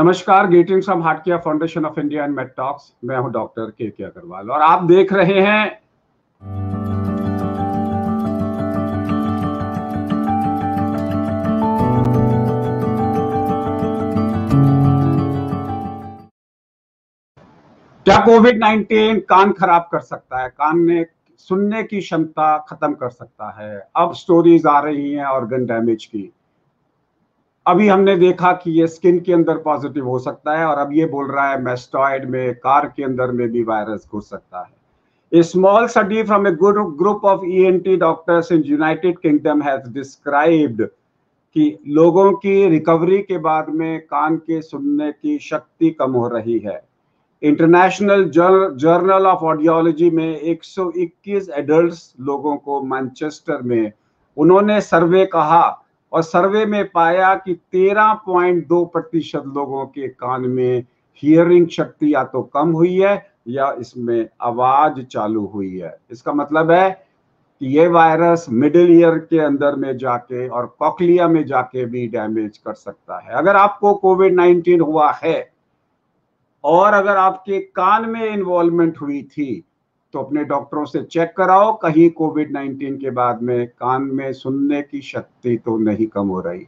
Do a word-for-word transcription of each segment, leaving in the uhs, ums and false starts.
नमस्कार, getting some heart care foundation of India and मेडटॉक्स। मैं हूं डॉक्टर केके अग्रवाल और आप देख रहे हैं क्या कोविड नाइनटीन कान खराब कर सकता है, कान में सुनने की क्षमता खत्म कर सकता है। अब स्टोरीज आ रही हैं ऑर्गन डैमेज की। अभी हमने देखा कि ये स्किन के अंदर पॉजिटिव हो सकता है और अब ये बोल रहा है मेस्टॉइड में, कार के अंदर में भी वायरस घुस सकता है। A small study from a good group of E N T doctors in United Kingdom has described कि लोगों की रिकवरी के बाद में कान के सुनने की शक्ति कम हो रही है। इंटरनेशनल जर्नल ऑफ ऑडियोलॉजी में एक सौ इक्कीस एडल्ट्स लोगों को मैनचेस्टर में उन्होंने सर्वे कहा और सर्वे में पाया कि तेरह पॉइंट दो प्रतिशत लोगों के कान में हियरिंग शक्ति या तो कम हुई है या इसमें आवाज चालू हुई है। इसका मतलब है कि ये वायरस मिडिल ईयर के अंदर में जाके और कॉकलिया में जाके भी डैमेज कर सकता है। अगर आपको कोविड नाइनटीन हुआ है और अगर आपके कान में इन्वॉल्वमेंट हुई थी तो अपने डॉक्टरों से चेक कराओ, कहीं कोविड नाइनटीन के बाद में कान में सुनने की शक्ति तो नहीं कम हो रही।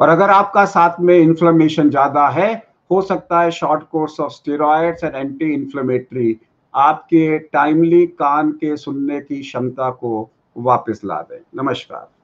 और अगर आपका साथ में इन्फ्लेमेशन ज़्यादा है, हो सकता है short course of steroids and anti inflammatory आपके टाइमली कान के सुनने की क्षमता को वापस ला दें। नमस्कार।